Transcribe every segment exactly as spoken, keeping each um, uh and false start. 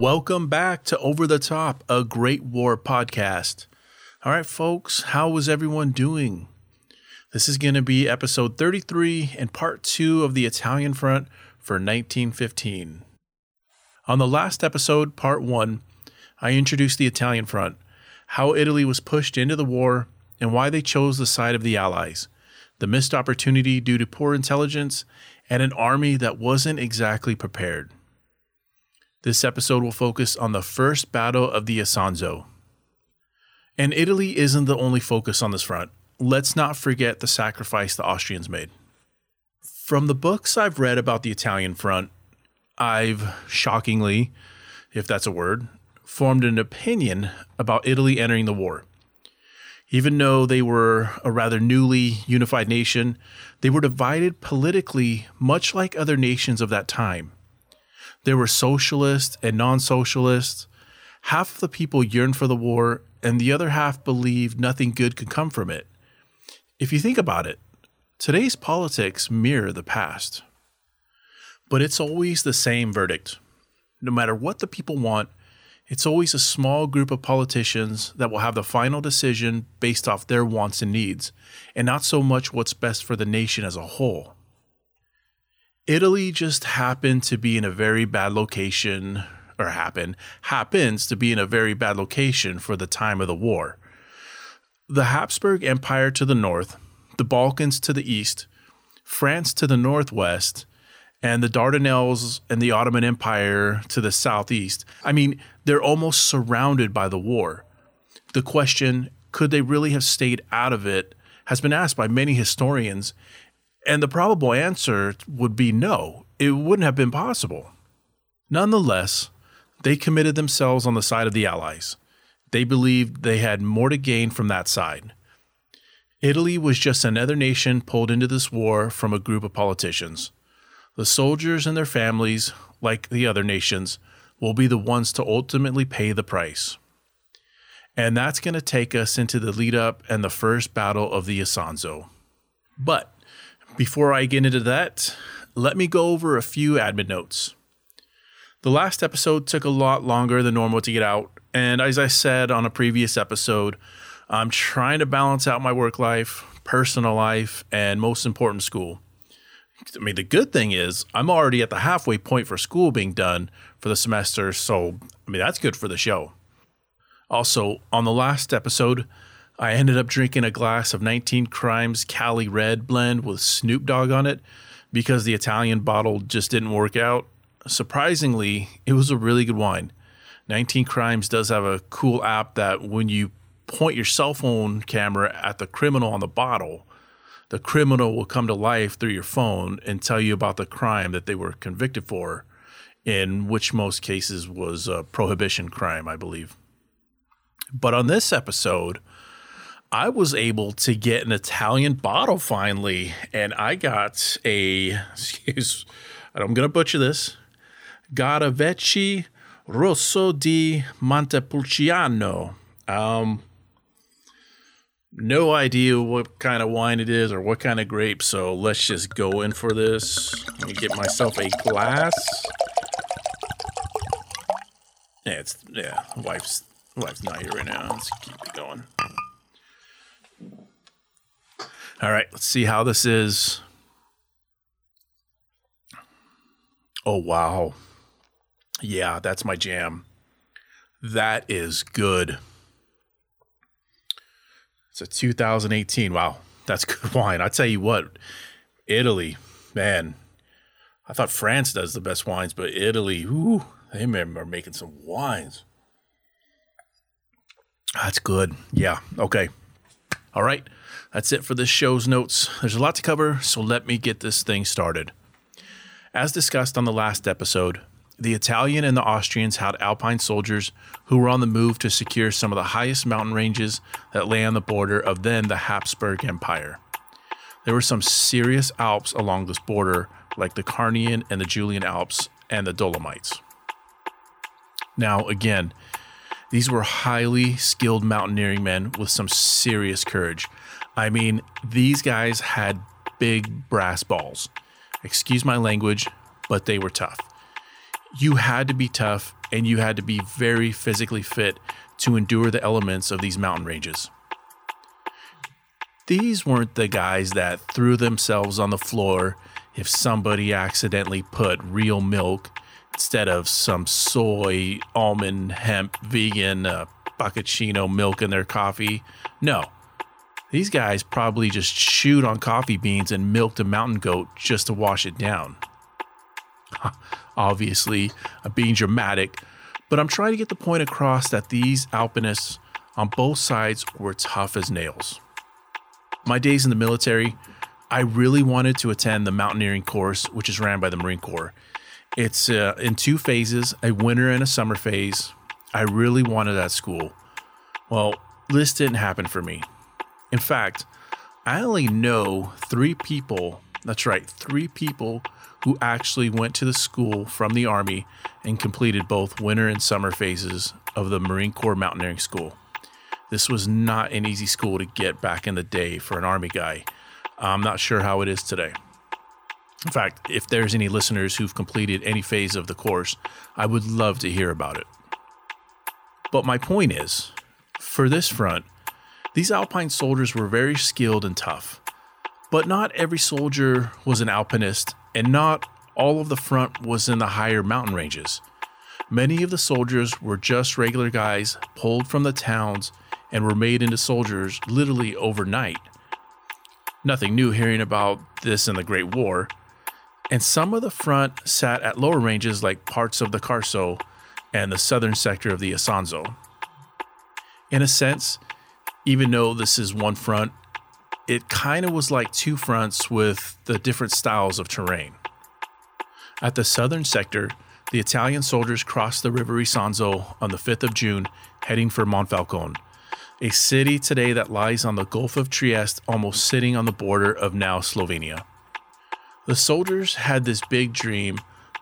Welcome back to Over the Top, a Great War podcast. All right, folks, how was everyone doing? This is going to be episode thirty-three and part two of the Italian Front for nineteen fifteen. On the last episode, part one, I introduced the Italian Front, how Italy was pushed into the war, and why they chose the side of the Allies, the missed opportunity due to poor intelligence, and an army that wasn't exactly prepared. This episode will focus on the First Battle of the Isonzo. And Italy isn't the only focus on this front. Let's not forget the sacrifice the Austrians made. From the books I've read about the Italian front, I've shockingly, if that's a word, formed an opinion about Italy entering the war. Even though they were a rather newly unified nation, they were divided politically much like other nations of that time. There were socialists and non-socialists. Half of the people yearned for the war, and the other half believed nothing good could come from it. If you think about it, today's politics mirror the past. But it's always the same verdict. No matter what the people want, it's always a small group of politicians that will have the final decision based off their wants and needs, and not so much what's best for the nation as a whole. Italy just happened to be in a very bad location, or happen, happens to be in a very bad location for the time of the war. The Habsburg Empire to the north, the Balkans to the east, France to the northwest, and the Dardanelles and the Ottoman Empire to the southeast. I mean, they're almost surrounded by the war. The question, could they really have stayed out of it, has been asked by many historians, and the probable answer would be no. It wouldn't have been possible. Nonetheless, they committed themselves on the side of the Allies. They believed they had more to gain from that side. Italy was just another nation pulled into this war from a group of politicians. The soldiers and their families, like the other nations, will be the ones to ultimately pay the price. And that's going to take us into the lead-up and the First Battle of the Isonzo. But before I get into that, let me go over a few admin notes. The last episode took a lot longer than normal to get out, and as I said on a previous episode, I'm trying to balance out my work life, personal life, and most important, school. I mean, the good thing is I'm already at the halfway point for school being done for the semester, so I mean, that's good for the show. Also, on the last episode, I ended up drinking a glass of nineteen Crimes Cali Red blend with Snoop Dogg on it because the Italian bottle just didn't work out. Surprisingly, it was a really good wine. nineteen Crimes does have a cool app that when you point your cell phone camera at the criminal on the bottle, the criminal will come to life through your phone and tell you about the crime that they were convicted for, in which most cases was a prohibition crime, I believe. But on this episode, I was able to get an Italian bottle finally, and I got a, excuse, I'm going to butcher this, Gattavecchi Rosso di Montepulciano. Um... No idea what kind of wine it is or what kind of grape, so let's just go in for this. Let me get myself a glass. Yeah, it's yeah. Wife's wife's not here right now. Let's keep it going. All right, let's see how this is. Oh wow, yeah, that's my jam. That is good. It's a two thousand eighteen. Wow, that's good wine. I tell you what, Italy, man. I thought France does the best wines, but Italy, ooh, they are making some wines. That's good. Yeah. Okay. All right. That's it for this show's notes. There's a lot to cover, so let me get this thing started. As discussed on the last episode, the Italian and the Austrians had Alpine soldiers who were on the move to secure some of the highest mountain ranges that lay on the border of then the Habsburg Empire. There were some serious Alps along this border, like the Carnian and the Julian Alps and the Dolomites. Now, again, these were highly skilled mountaineering men with some serious courage. I mean, these guys had big brass balls. Excuse my language, but they were tough. You had to be tough and you had to be very physically fit to endure the elements of these mountain ranges. These weren't the guys that threw themselves on the floor if somebody accidentally put real milk instead of some soy, almond, hemp, vegan, uh, Bacchino milk in their coffee. No, these guys probably just chewed on coffee beans and milked a mountain goat just to wash it down. Obviously, I'm being dramatic, but I'm trying to get the point across that these alpinists on both sides were tough as nails. My days in the military, I really wanted to attend the mountaineering course, which is ran by the Marine Corps. It's uh, in two phases, a winter and a summer phase. I really wanted that school. Well, this didn't happen for me. In fact, I only know three people, that's right, three people who actually went to the school from the Army and completed both winter and summer phases of the Marine Corps Mountaineering School. This was not an easy school to get back in the day for an Army guy. I'm not sure how it is today. In fact, if there's any listeners who've completed any phase of the course, I would love to hear about it. But my point is, for this front, these Alpine soldiers were very skilled and tough. But not every soldier was an alpinist, and not all of the front was in the higher mountain ranges. Many of the soldiers were just regular guys pulled from the towns and were made into soldiers literally overnight. Nothing new hearing about this in the Great War. And some of the front sat at lower ranges like parts of the Carso and the southern sector of the Isonzo. In a sense, even though this is one front, it kind of was like two fronts with the different styles of terrain. At the southern sector, the Italian soldiers crossed the river Isonzo on the fifth of June, heading for Monfalcone, a city today that lies on the Gulf of Trieste, almost sitting on the border of now Slovenia. The soldiers had this big dream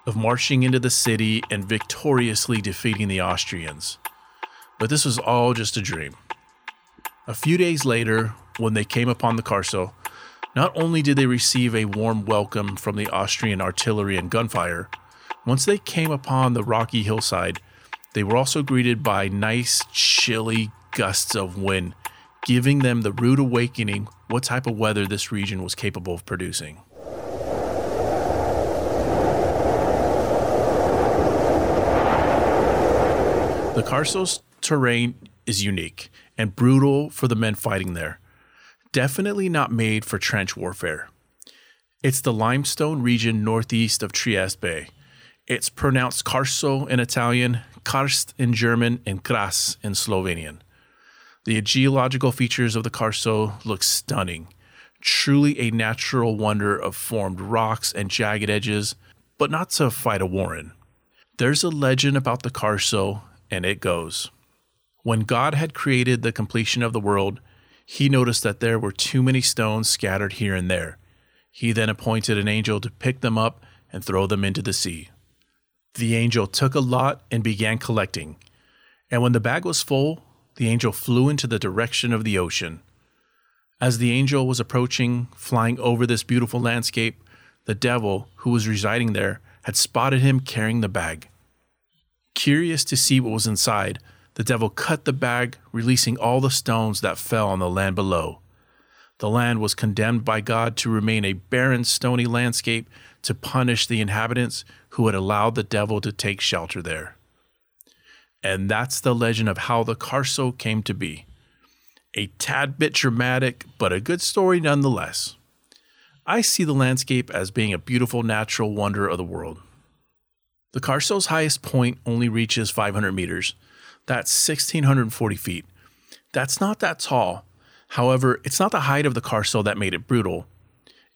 of marching into the city and victoriously defeating the Austrians. But this was all just a dream. A few days later, when they came upon the Carso, not only did they receive a warm welcome from the Austrian artillery and gunfire, once they came upon the rocky hillside, they were also greeted by nice, chilly gusts of wind, giving them the rude awakening what type of weather this region was capable of producing. The Carso's terrain is unique and brutal for the men fighting there. Definitely not made for trench warfare. It's the limestone region northeast of Trieste Bay. It's pronounced Carso in Italian, Karst in German, and Kras in Slovenian. The geological features of the Carso look stunning. Truly a natural wonder of formed rocks and jagged edges, but not to fight a war in. There's a legend about the Carso, and it goes. When God had created the completion of the world, he noticed that there were too many stones scattered here and there. He then appointed an angel to pick them up and throw them into the sea. The angel took a lot and began collecting. And when the bag was full, the angel flew into the direction of the ocean. As the angel was approaching, flying over this beautiful landscape, the devil, who was residing there, had spotted him carrying the bag. Curious to see what was inside, the devil cut the bag, releasing all the stones that fell on the land below. The land was condemned by God to remain a barren, stony landscape to punish the inhabitants who had allowed the devil to take shelter there. And that's the legend of how the Carso came to be. A tad bit dramatic, but a good story nonetheless. I see the landscape as being a beautiful natural wonder of the world. The Carso's highest point only reaches five hundred meters. That's one thousand six hundred forty feet. That's not that tall. However, it's not the height of the Carso that made it brutal.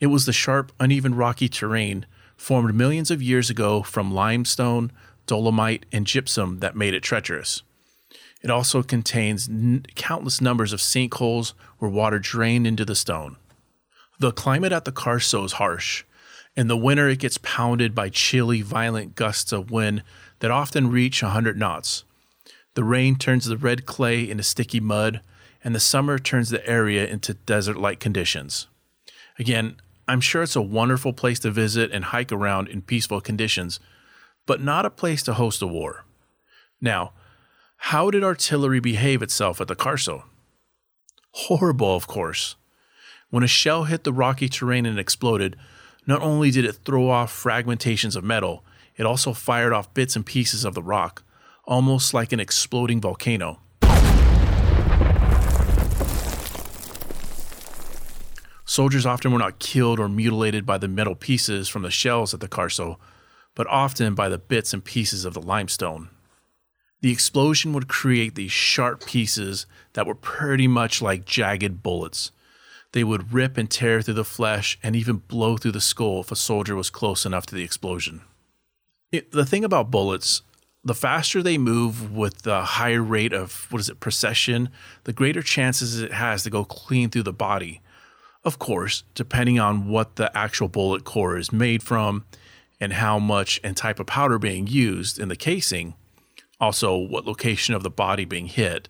It was the sharp, uneven, rocky terrain formed millions of years ago from limestone, dolomite, and gypsum that made it treacherous. It also contains n- countless numbers of sinkholes where water drained into the stone. The climate at the Carso is harsh. In the winter, it gets pounded by chilly, violent gusts of wind that often reach one hundred knots. The rain turns the red clay into sticky mud, and the summer turns the area into desert-like conditions. Again, I'm sure it's a wonderful place to visit and hike around in peaceful conditions, but not a place to host a war. Now, how did artillery behave itself at the Carso? Horrible, of course. When a shell hit the rocky terrain and exploded, not only did it throw off fragmentations of metal, it also fired off bits and pieces of the rock, almost like an exploding volcano. Soldiers often were not killed or mutilated by the metal pieces from the shells at the Carso, but often by the bits and pieces of the limestone. The explosion would create these sharp pieces that were pretty much like jagged bullets. They would rip and tear through the flesh and even blow through the skull if a soldier was close enough to the explosion. It, the thing about bullets, the faster they move with the higher rate of, what is it, precession, the greater chances it has to go clean through the body. Of course, depending on what the actual bullet core is made from and how much and type of powder being used in the casing, also what location of the body being hit.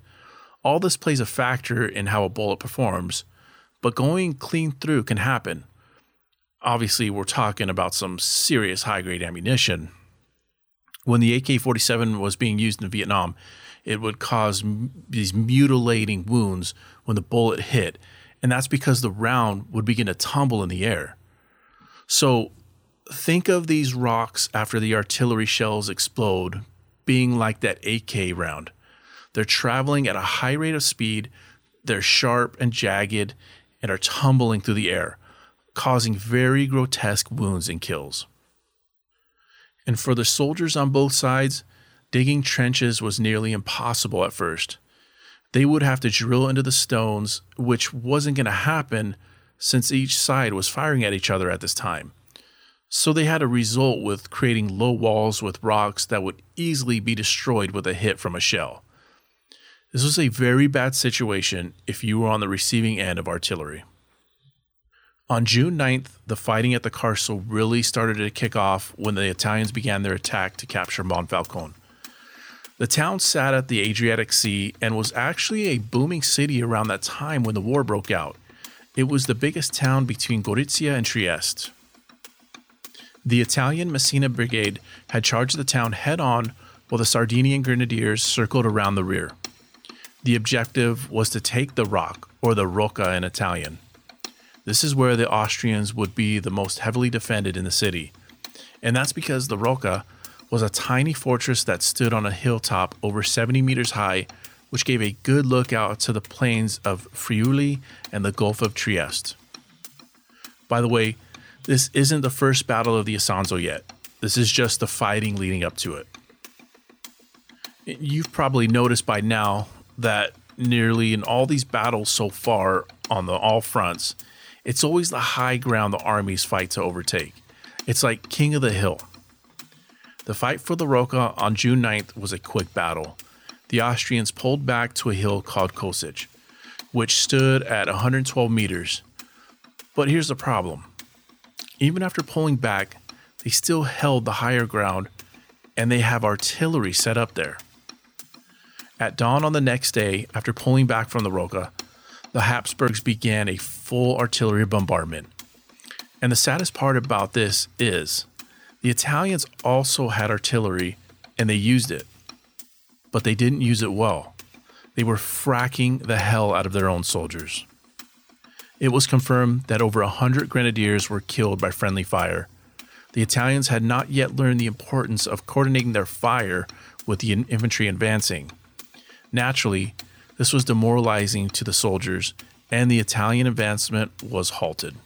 All this plays a factor in how a bullet performs, but going clean through can happen. Obviously, we're talking about some serious high-grade ammunition. When the A K forty-seven was being used in Vietnam, it would cause m- these mutilating wounds when the bullet hit, and that's because the round would begin to tumble in the air. So think of these rocks after the artillery shells explode being like that A K round. They're traveling at a high rate of speed, they're sharp and jagged, and are tumbling through the air, causing very grotesque wounds and kills. And for the soldiers on both sides, digging trenches was nearly impossible at first. They would have to drill into the stones, which wasn't going to happen since each side was firing at each other at this time. So they had a result with creating low walls with rocks that would easily be destroyed with a hit from a shell. This was a very bad situation if you were on the receiving end of artillery. On June ninth, the fighting at the Carso really started to kick off when the Italians began their attack to capture Monfalcone. The town sat at the Adriatic Sea and was actually a booming city around that time when the war broke out. It was the biggest town between Gorizia and Trieste. The Italian Messina Brigade had charged the town head-on while the Sardinian Grenadiers circled around the rear. The objective was to take the Rock, or the Rocca in Italian. This is where the Austrians would be the most heavily defended in the city. And that's because the Rocca was a tiny fortress that stood on a hilltop over seventy meters high, which gave a good lookout to the plains of Friuli and the Gulf of Trieste. By the way, this isn't the first battle of the Isonzo yet. This is just the fighting leading up to it. You've probably noticed by now that nearly in all these battles so far on the all fronts, it's always the high ground the armies fight to overtake. It's like king of the hill. The fight for the Rocca on June ninth was a quick battle. The Austrians pulled back to a hill called Kosic, which stood at one hundred twelve meters. But here's the problem. Even after pulling back, they still held the higher ground, and they have artillery set up there. At dawn on the next day, after pulling back from the Rocca, the Habsburgs began a full artillery bombardment. And the saddest part about this is the Italians also had artillery, and they used it. But they didn't use it well. They were fracking the hell out of their own soldiers. It was confirmed that over one hundred grenadiers were killed by friendly fire. The Italians had not yet learned the importance of coordinating their fire with the infantry advancing. Naturally, this was demoralizing to the soldiers, and the Italian advancement was halted.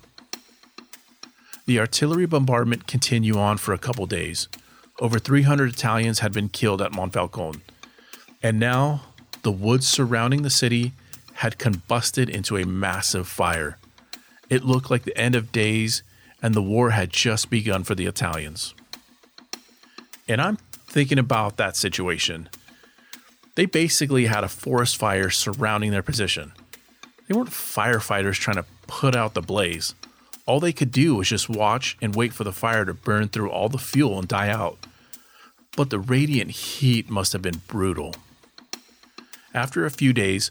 The artillery bombardment continued on for a couple days. Over three hundred Italians had been killed at Monfalcone, and now the woods surrounding the city had combusted into a massive fire. It looked like the end of days, and the war had just begun for the Italians. And I'm thinking about that situation. They basically had a forest fire surrounding their position. They weren't firefighters trying to put out the blaze. All they could do was just watch and wait for the fire to burn through all the fuel and die out. But the radiant heat must have been brutal. After a few days,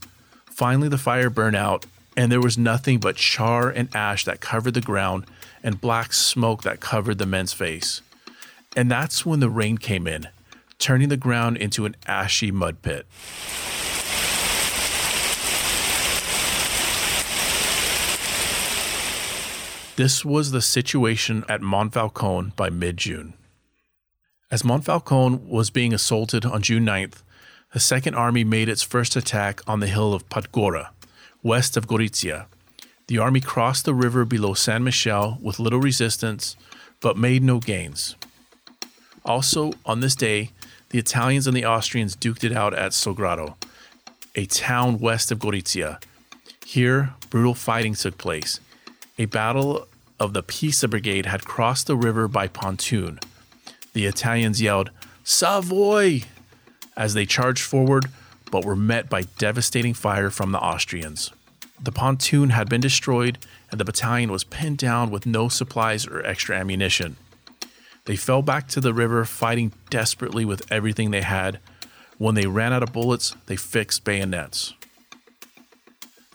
finally the fire burned out, and there was nothing but char and ash that covered the ground and black smoke that covered the men's face. And that's when the rain came in, turning the ground into an ashy mud pit. This was the situation at Monfalcone by mid-June. As Monfalcone was being assaulted on June ninth, the Second Army made its first attack on the hill of Podgora, west of Gorizia. The army crossed the river below San Michele with little resistance, but made no gains. Also, on this day, the Italians and the Austrians duked it out at Sogrado, a town west of Gorizia. Here, brutal fighting took place. A battle of the Pisa Brigade had crossed the river by pontoon. The Italians yelled, "Savoy!" as they charged forward, but were met by devastating fire from the Austrians. The pontoon had been destroyed, and the battalion was pinned down with no supplies or extra ammunition. They fell back to the river, fighting desperately with everything they had. When they ran out of bullets, they fixed bayonets.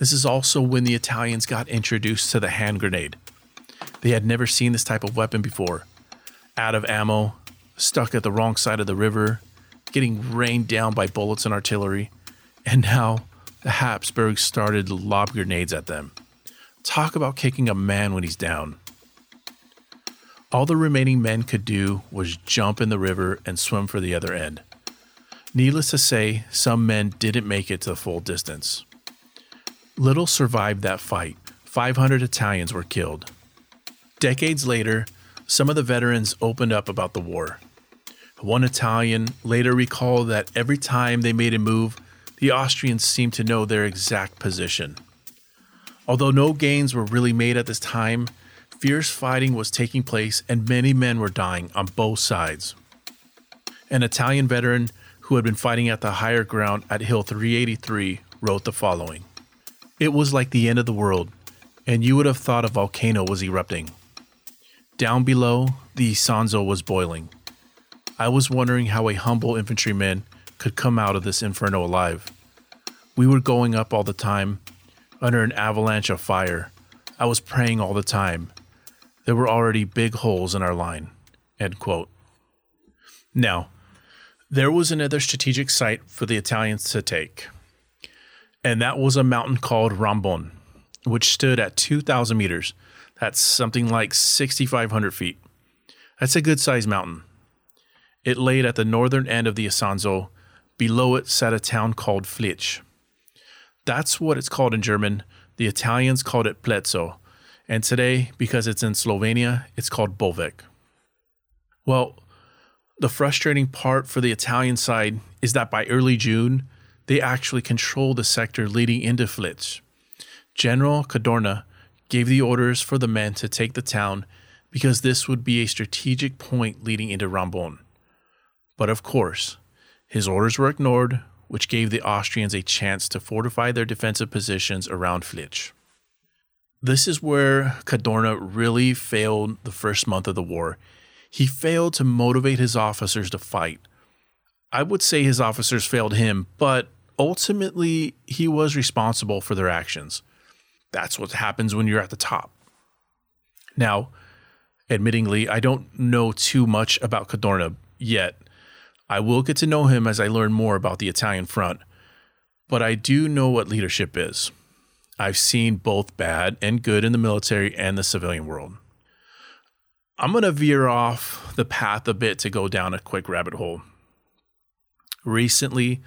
This is also when the Italians got introduced to the hand grenade. They had never seen this type of weapon before. Out of ammo, stuck at the wrong side of the river, getting rained down by bullets and artillery, and now the Habsburgs started to lob grenades at them. Talk about kicking a man when he's down. All the remaining men could do was jump in the river and swim for the other end. Needless to say, some men didn't make it to the full distance. Little survived that fight. five hundred Italians were killed. Decades later, some of the veterans opened up about the war. One Italian later recalled that every time they made a move, the Austrians seemed to know their exact position. Although no gains were really made at this time, fierce fighting was taking place and many men were dying on both sides. An Italian veteran who had been fighting at the higher ground at Hill three eighty-three wrote the following: "It was like the end of the world, and you would have thought a volcano was erupting. Down below, the Isonzo was boiling. I was wondering how a humble infantryman could come out of this inferno alive. We were going up all the time, under an avalanche of fire. I was praying all the time. There were already big holes in our line." End quote. Now, there was another strategic site for the Italians to take, and that was a mountain called Rambon, which stood at two thousand meters. That's something like six thousand five hundred feet. That's a good-sized mountain. It laid at the northern end of the Isonzo. Below it sat a town called Flitsch. That's what it's called in German. The Italians called it Plezzo. And today, because it's in Slovenia, it's called Bovec. Well, the frustrating part for the Italian side is that by early June, they actually controlled the sector leading into Flitsch. General Cadorna gave the orders for the men to take the town because this would be a strategic point leading into Rambon. But of course, his orders were ignored, which gave the Austrians a chance to fortify their defensive positions around Flitsch. This is where Cadorna really failed the first month of the war. He failed to motivate his officers to fight. I would say his officers failed him, but ultimately he was responsible for their actions. That's what happens when you're at the top. Now, admittingly, I don't know too much about Cadorna yet. I will get to know him as I learn more about the Italian front, but I do know what leadership is. I've seen both bad and good in the military and the civilian world. I'm going to veer off the path a bit to go down a quick rabbit hole. Recently,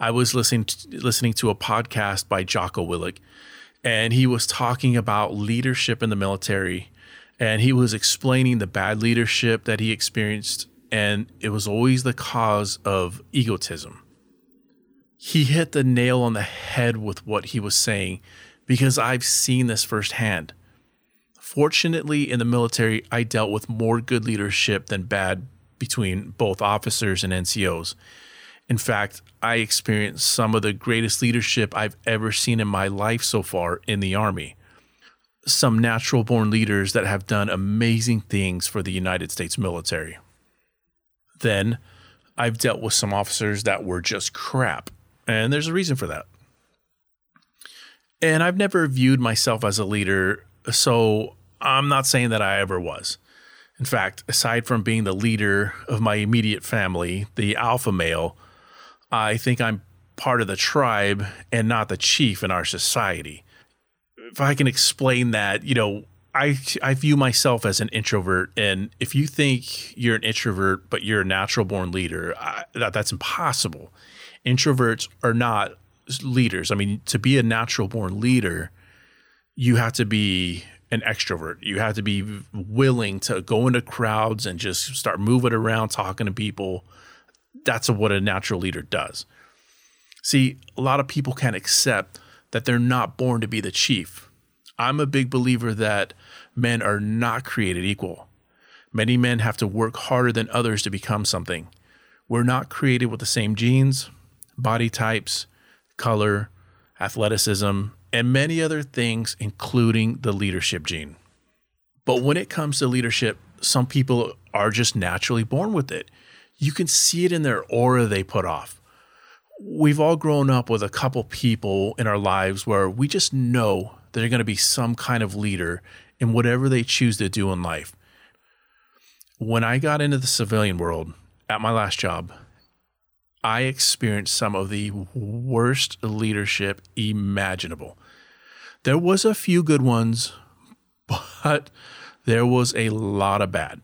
I was listening to, listening to a podcast by Jocko Willick, and he was talking about leadership in the military, and he was explaining the bad leadership that he experienced, and it was always the cause of egotism. He hit the nail on the head with what he was saying, because I've seen this firsthand. Fortunately, in the military, I dealt with more good leadership than bad between both officers and N C Os. In fact, I experienced some of the greatest leadership I've ever seen in my life so far in the Army. Some natural-born leaders that have done amazing things for the United States military. Then, I've dealt with some officers that were just crap, and there's a reason for that. And I've never viewed myself as a leader, so I'm not saying that I ever was. In fact, aside from being the leader of my immediate family, the alpha male, I think I'm part of the tribe and not the chief in our society. If I can explain that, you know, I I view myself as an introvert, and if you think you're an introvert but you're a natural-born leader, I, that, that's impossible. Introverts are not leaders. I mean, to be a natural-born leader, you have to be an extrovert. You have to be willing to go into crowds and just start moving around, talking to people. That's what a natural leader does. See, a lot of people can't accept that they're not born to be the chief. I'm a big believer that men are not created equal. Many men have to work harder than others to become something. We're not created with the same genes, body types, color, athleticism, and many other things, including the leadership gene. But when it comes to leadership, some people are just naturally born with it. You can see it in their aura they put off. We've all grown up with a couple people in our lives where we just know they're going to be some kind of leader in whatever they choose to do in life. When I got into the civilian world at my last job, I experienced some of the worst leadership imaginable. There was a few good ones, but there was a lot of bad.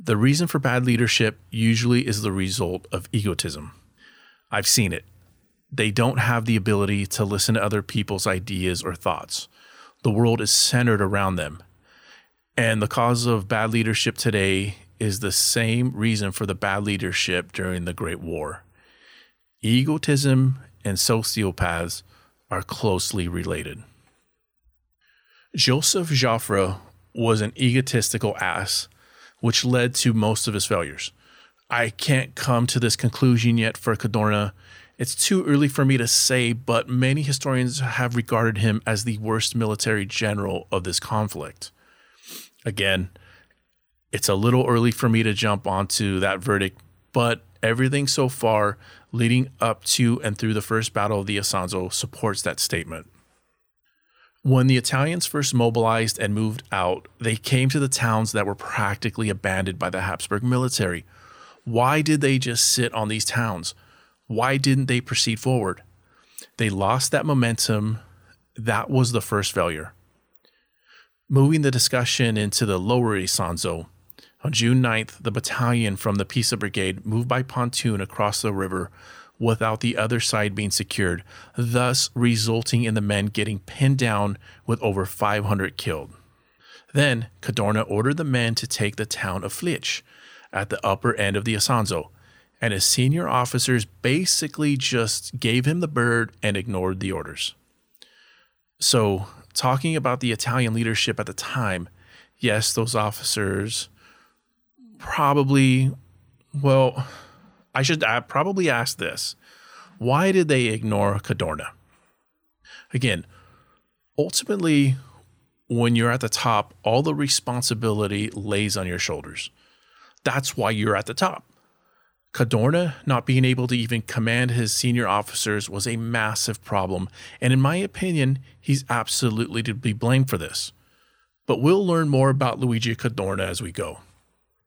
The reason for bad leadership usually is the result of egotism. I've seen it. They don't have the ability to listen to other people's ideas or thoughts. The world is centered around them. And the cause of bad leadership today is the same reason for the bad leadership during the Great War. Egotism and sociopaths are closely related. Joseph Joffre was an egotistical ass, which led to most of his failures. I can't come to this conclusion yet for Cadorna. It's too early for me to say, but many historians have regarded him as the worst military general of this conflict. Again, it's a little early for me to jump onto that verdict, but everything so far leading up to and through the First Battle of the Isonzo supports that statement. When the Italians first mobilized and moved out, they came to the towns that were practically abandoned by the Habsburg military. Why did they just sit on these towns? Why didn't they proceed forward? They lost that momentum. That was the first failure. Moving the discussion into the lower Isonzo, on June ninth, the battalion from the Pisa Brigade moved by pontoon across the river without the other side being secured, thus resulting in the men getting pinned down with over five hundred killed. Then, Cadorna ordered the men to take the town of Flitsch at the upper end of the Isonzo, and his senior officers basically just gave him the bird and ignored the orders. So, talking about the Italian leadership at the time, yes, those officers probably, well, I should I probably ask this. Why did they ignore Cadorna? Again, ultimately, when you're at the top, all the responsibility lays on your shoulders. That's why you're at the top. Cadorna not being able to even command his senior officers was a massive problem, and in my opinion, he's absolutely to be blamed for this. But we'll learn more about Luigi Cadorna as we go.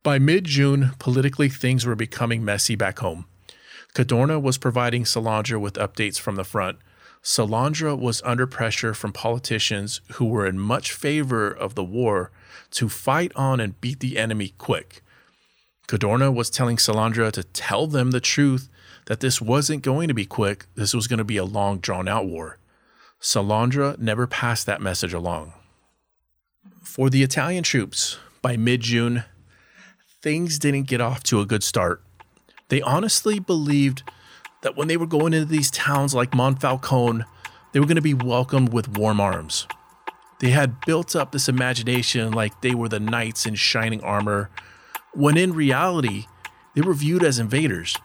By mid-June, politically things were becoming messy back home. Cadorna was providing Salandra with updates from the front. Salandra was under pressure from politicians who were in much favor of the war to fight on and beat the enemy quick. Cadorna was telling Salandra to tell them the truth, that this wasn't going to be quick, this was going to be a long, drawn-out war. Salandra never passed that message along. For the Italian troops, by mid-June, things didn't get off to a good start. They honestly believed that when they were going into these towns like Monfalcone, they were going to be welcomed with warm arms. They had built up this imagination like they were the knights in shining armor, when in reality, they were viewed as invaders.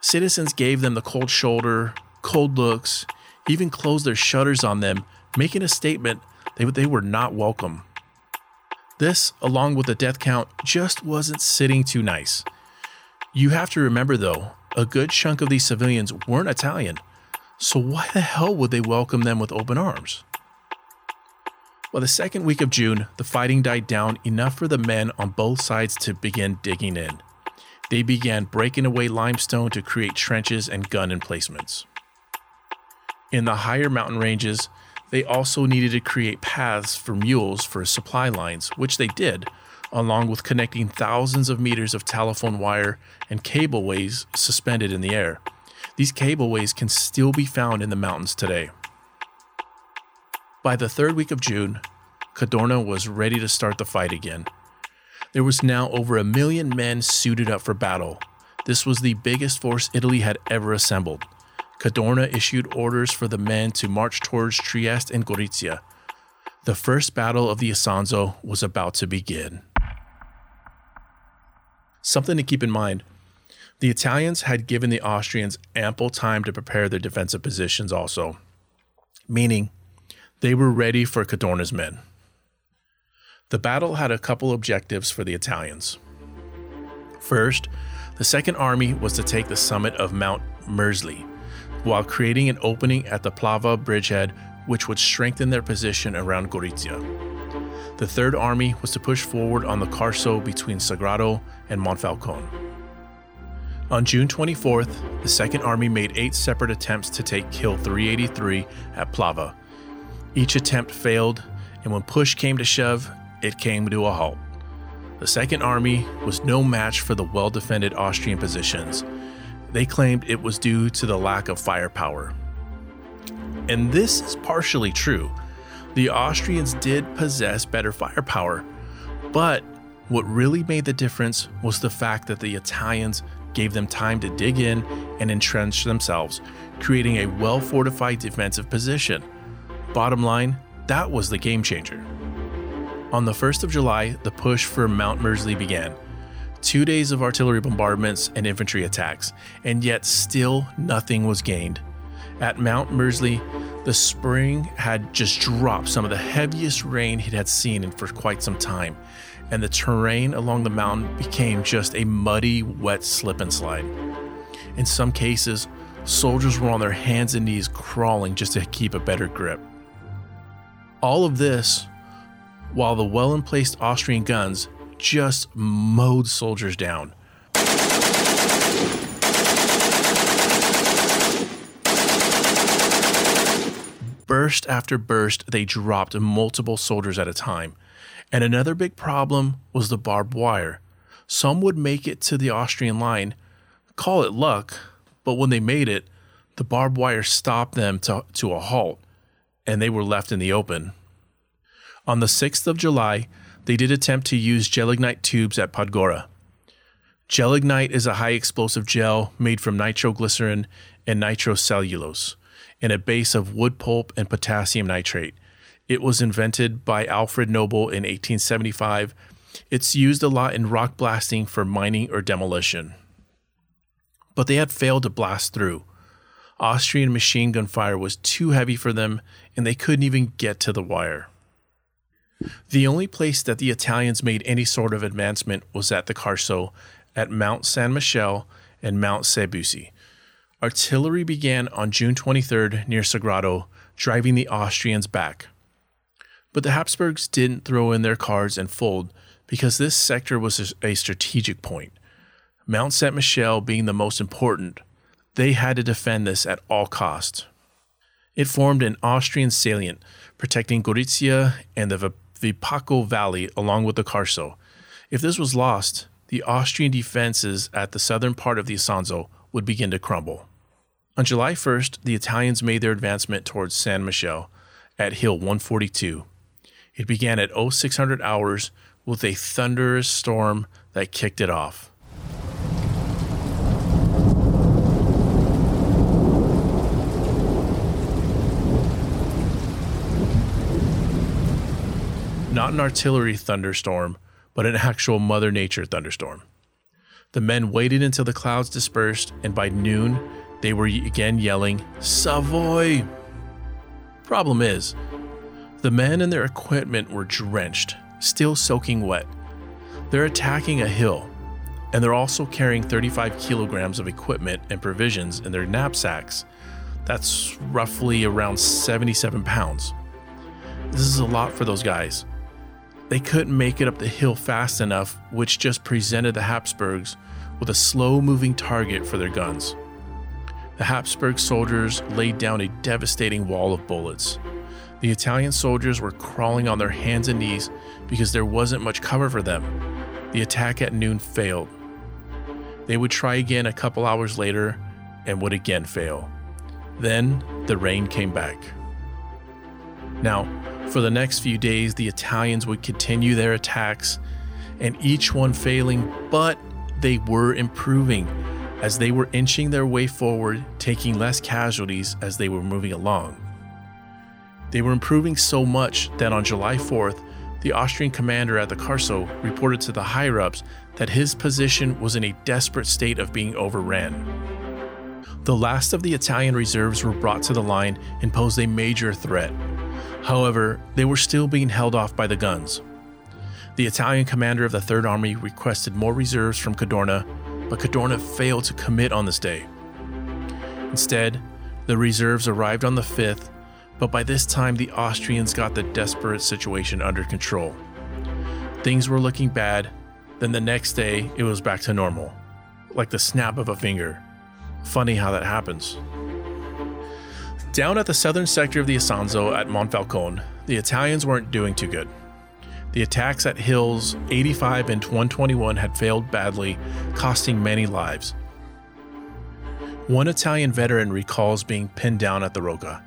Citizens gave them the cold shoulder, cold looks, even closed their shutters on them, making a statement that they were not welcome. This, along with the death count, just wasn't sitting too nice. You have to remember, though, a good chunk of these civilians weren't Italian, so why the hell would they welcome them with open arms? By the second week of June, the fighting died down enough for the men on both sides to begin digging in. They began breaking away limestone to create trenches and gun emplacements. In the higher mountain ranges, they also needed to create paths for mules for supply lines, which they did, along with connecting thousands of meters of telephone wire and cableways suspended in the air. These cableways can still be found in the mountains today. By the third week of June, Cadorna was ready to start the fight again. There was now over a million men suited up for battle. This was the biggest force Italy had ever assembled. Cadorna issued orders for the men to march towards Trieste and Gorizia. The first battle of the Isonzo was about to begin. Something to keep in mind, the Italians had given the Austrians ample time to prepare their defensive positions also, meaning they were ready for Cadorna's men. The battle had a couple objectives for the Italians. First, the Second Army was to take the summit of Mount Merzli, while creating an opening at the Plava bridgehead, which would strengthen their position around Gorizia. The Third Army was to push forward on the Carso between Sagrado and Monfalcone. On June twenty-fourth, the Second Army made eight separate attempts to take Hill three eighty-three at Plava. Each attempt failed, and when push came to shove, it came to a halt. The Second Army was no match for the well-defended Austrian positions. They claimed it was due to the lack of firepower. And this is partially true. The Austrians did possess better firepower, but what really made the difference was the fact that the Italians gave them time to dig in and entrench themselves, creating a well-fortified defensive position. Bottom line, that was the game changer. On the first of July, the push for Mount Merzli began. Two days of artillery bombardments and infantry attacks, and yet still nothing was gained. At Mount Merzli, the spring had just dropped some of the heaviest rain it had seen in for quite some time, and the terrain along the mountain became just a muddy, wet slip and slide. In some cases, soldiers were on their hands and knees crawling just to keep a better grip. All of this, while the well-placed Austrian guns just mowed soldiers down. Burst after burst, they dropped multiple soldiers at a time. And another big problem was the barbed wire. Some would make it to the Austrian line, call it luck, but when they made it, the barbed wire stopped them to, to a halt, and they were left in the open. On the sixth of July, they did attempt to use gelignite tubes at Podgora. Gelignite is a high explosive gel made from nitroglycerin and nitrocellulose in a base of wood pulp and potassium nitrate. It was invented by Alfred Noble in eighteen seventy-five. It's used a lot in rock blasting for mining or demolition. But they had failed to blast through. Austrian machine gun fire was too heavy for them, and they couldn't even get to the wire. The only place that the Italians made any sort of advancement was at the Carso, at Mount San Michele and Mount Sebusi. Artillery began on June twenty-third near Sagrado, driving the Austrians back. But the Habsburgs didn't throw in their cards and fold, because this sector was a strategic point. Mount Saint Michel being the most important, they had to defend this at all costs. It formed an Austrian salient, protecting Gorizia and the Vipaco Valley along with the Carso. If this was lost, the Austrian defenses at the southern part of the Isonzo would begin to crumble. On July first, the Italians made their advancement towards San Michele at Hill one forty-two. It began at oh six hundred hours with a thunderous storm that kicked it off. Not an artillery thunderstorm, but an actual Mother Nature thunderstorm. The men waited until the clouds dispersed, and by noon, they were again yelling, "Savoy!" Problem is, the men and their equipment were drenched, still soaking wet. They're attacking a hill, and they're also carrying thirty-five kilograms of equipment and provisions in their knapsacks. That's roughly around seventy-seven pounds. This is a lot for those guys. They couldn't make it up the hill fast enough, which just presented the Habsburgs with a slow-moving target for their guns. The Habsburg soldiers laid down a devastating wall of bullets. The Italian soldiers were crawling on their hands and knees because there wasn't much cover for them. The attack at noon failed. They would try again a couple hours later and would again fail. Then the rain came back. Now, for the next few days, the Italians would continue their attacks, and each one failing, but they were improving as they were inching their way forward, taking less casualties as they were moving along. They were improving so much that on July fourth, the Austrian commander at the Carso reported to the higher-ups that his position was in a desperate state of being overran. The last of the Italian reserves were brought to the line and posed a major threat. However, they were still being held off by the guns. The Italian commander of the Third Army requested more reserves from Cadorna, but Cadorna failed to commit on this day. Instead, the reserves arrived on the fifth, but by this time the Austrians got the desperate situation under control. Things were looking bad, then the next day it was back to normal, like the snap of a finger. Funny how that happens. Down at the southern sector of the Isonzo at Monfalcone, the Italians weren't doing too good. The attacks at Hills eighty-five and one twenty-one had failed badly, costing many lives. One Italian veteran recalls being pinned down at the Rocca.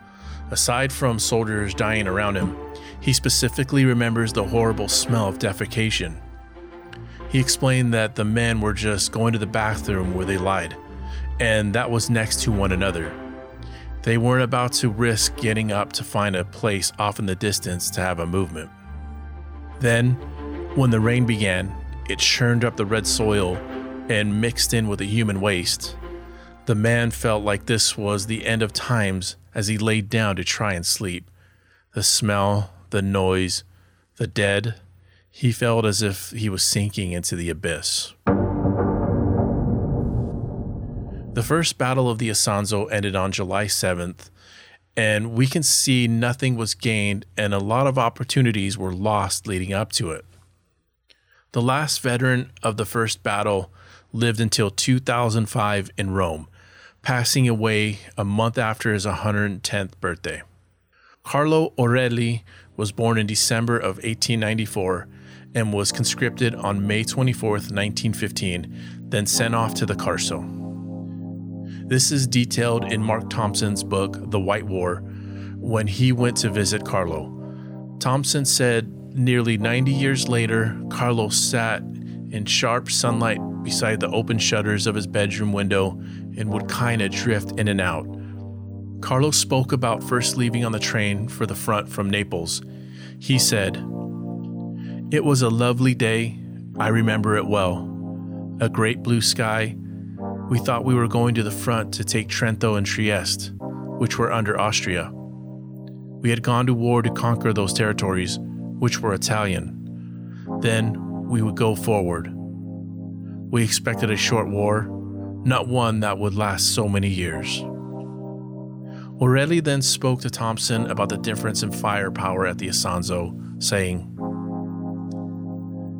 Aside from soldiers dying around him, he specifically remembers the horrible smell of defecation. He explained that the men were just going to the bathroom where they lied, and that was next to one another. They weren't about to risk getting up to find a place off in the distance to have a movement. Then, when the rain began, it churned up the red soil and mixed in with the human waste. The man felt like this was the end of times as he laid down to try and sleep. The smell, the noise, the dead, he felt as if he was sinking into the abyss. The first battle of the Isonzo ended on July seventh, and we can see nothing was gained and a lot of opportunities were lost leading up to it. The last veteran of the first battle lived until two thousand five in Rome, passing away a month after his one hundred tenth birthday. Carlo Orelli was born in December of eighteen ninety-four and was conscripted on May twenty-fourth, nineteen fifteen, then sent off to the Carso. This is detailed in Mark Thompson's book, The White War, when he went to visit Carlo. Thompson said nearly ninety years later, Carlo sat in sharp sunlight beside the open shutters of his bedroom window and would kinda drift in and out. Carlo spoke about first leaving on the train for the front from Naples. He said, "It was a lovely day. I remember it well. A great blue sky. We thought we were going to the front to take Trento and Trieste, which were under Austria. We had gone to war to conquer those territories, which were Italian. Then we would go forward. We expected a short war, not one that would last so many years." Orelli then spoke to Thompson about the difference in firepower at the Isonzo, saying,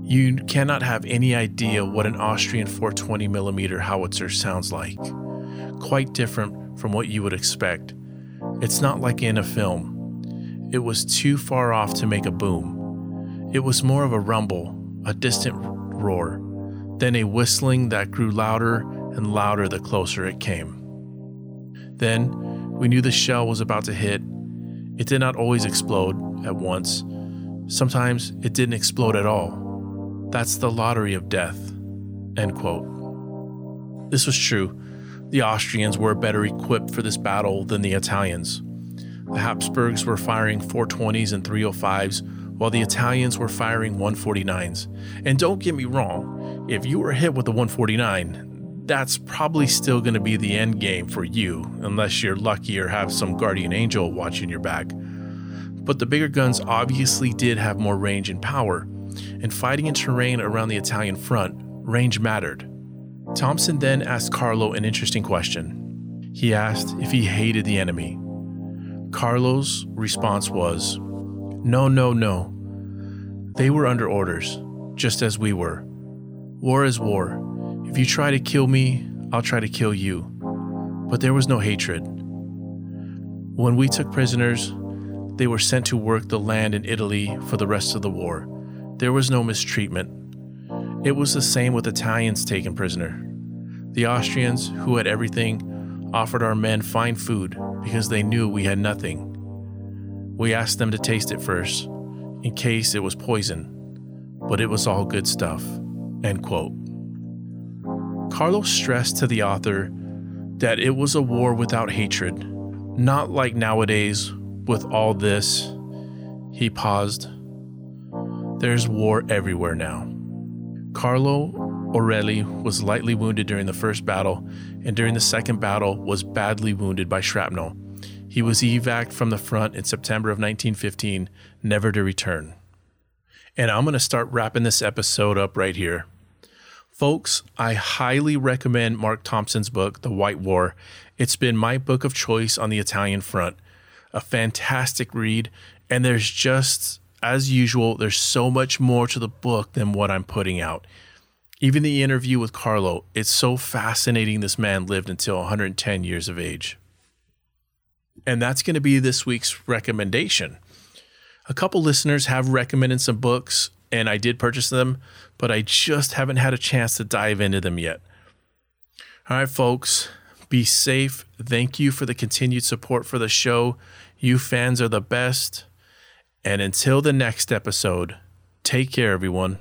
"You cannot have any idea what an Austrian four twenty millimeter howitzer sounds like. Quite different from what you would expect. It's not like in a film. It was too far off to make a boom. It was more of a rumble, a distant roar, then a whistling that grew louder and louder the closer it came. Then we knew the shell was about to hit. It did not always explode at once. Sometimes it didn't explode at all. That's the lottery of death," end quote. This was true. The Austrians were better equipped for this battle than the Italians. The Habsburgs were firing four twenties and three oh fives, while the Italians were firing one forty-nines. And don't get me wrong, if you were hit with a one forty-nine, that's probably still going to be the end game for you, unless you're lucky or have some guardian angel watching your back. But the bigger guns obviously did have more range and power, and fighting in terrain around the Italian front, range mattered. Thompson then asked Carlo an interesting question. He asked if he hated the enemy. Carlo's response was, No, no, no. They were under orders, just as we were. War is war. If you try to kill me, I'll try to kill you. But there was no hatred. When we took prisoners, they were sent to work the land in Italy for the rest of the war. There was no mistreatment. It was the same with Italians taken prisoner. The Austrians, who had everything, offered our men fine food because they knew we had nothing. We asked them to taste it first, in case it was poison, but it was all good stuff." End quote. Carlo stressed to the author that it was a war without hatred, not like nowadays with all this. He paused. There's war everywhere now. Carlo Orelli was lightly wounded during the first battle, and during the second battle was badly wounded by shrapnel. He was evac'd from the front in September of nineteen fifteen, never to return. And I'm going to start wrapping this episode up right here. Folks, I highly recommend Mark Thompson's book, The White War. It's been my book of choice on the Italian front. A fantastic read, and there's just... as usual, there's so much more to the book than what I'm putting out. Even the interview with Carlo, it's so fascinating this man lived until one hundred ten years of age. And that's going to be this week's recommendation. A couple listeners have recommended some books, and I did purchase them, but I just haven't had a chance to dive into them yet. All right, folks, be safe. Thank you for the continued support for the show. You fans are the best. And until the next episode, take care, everyone.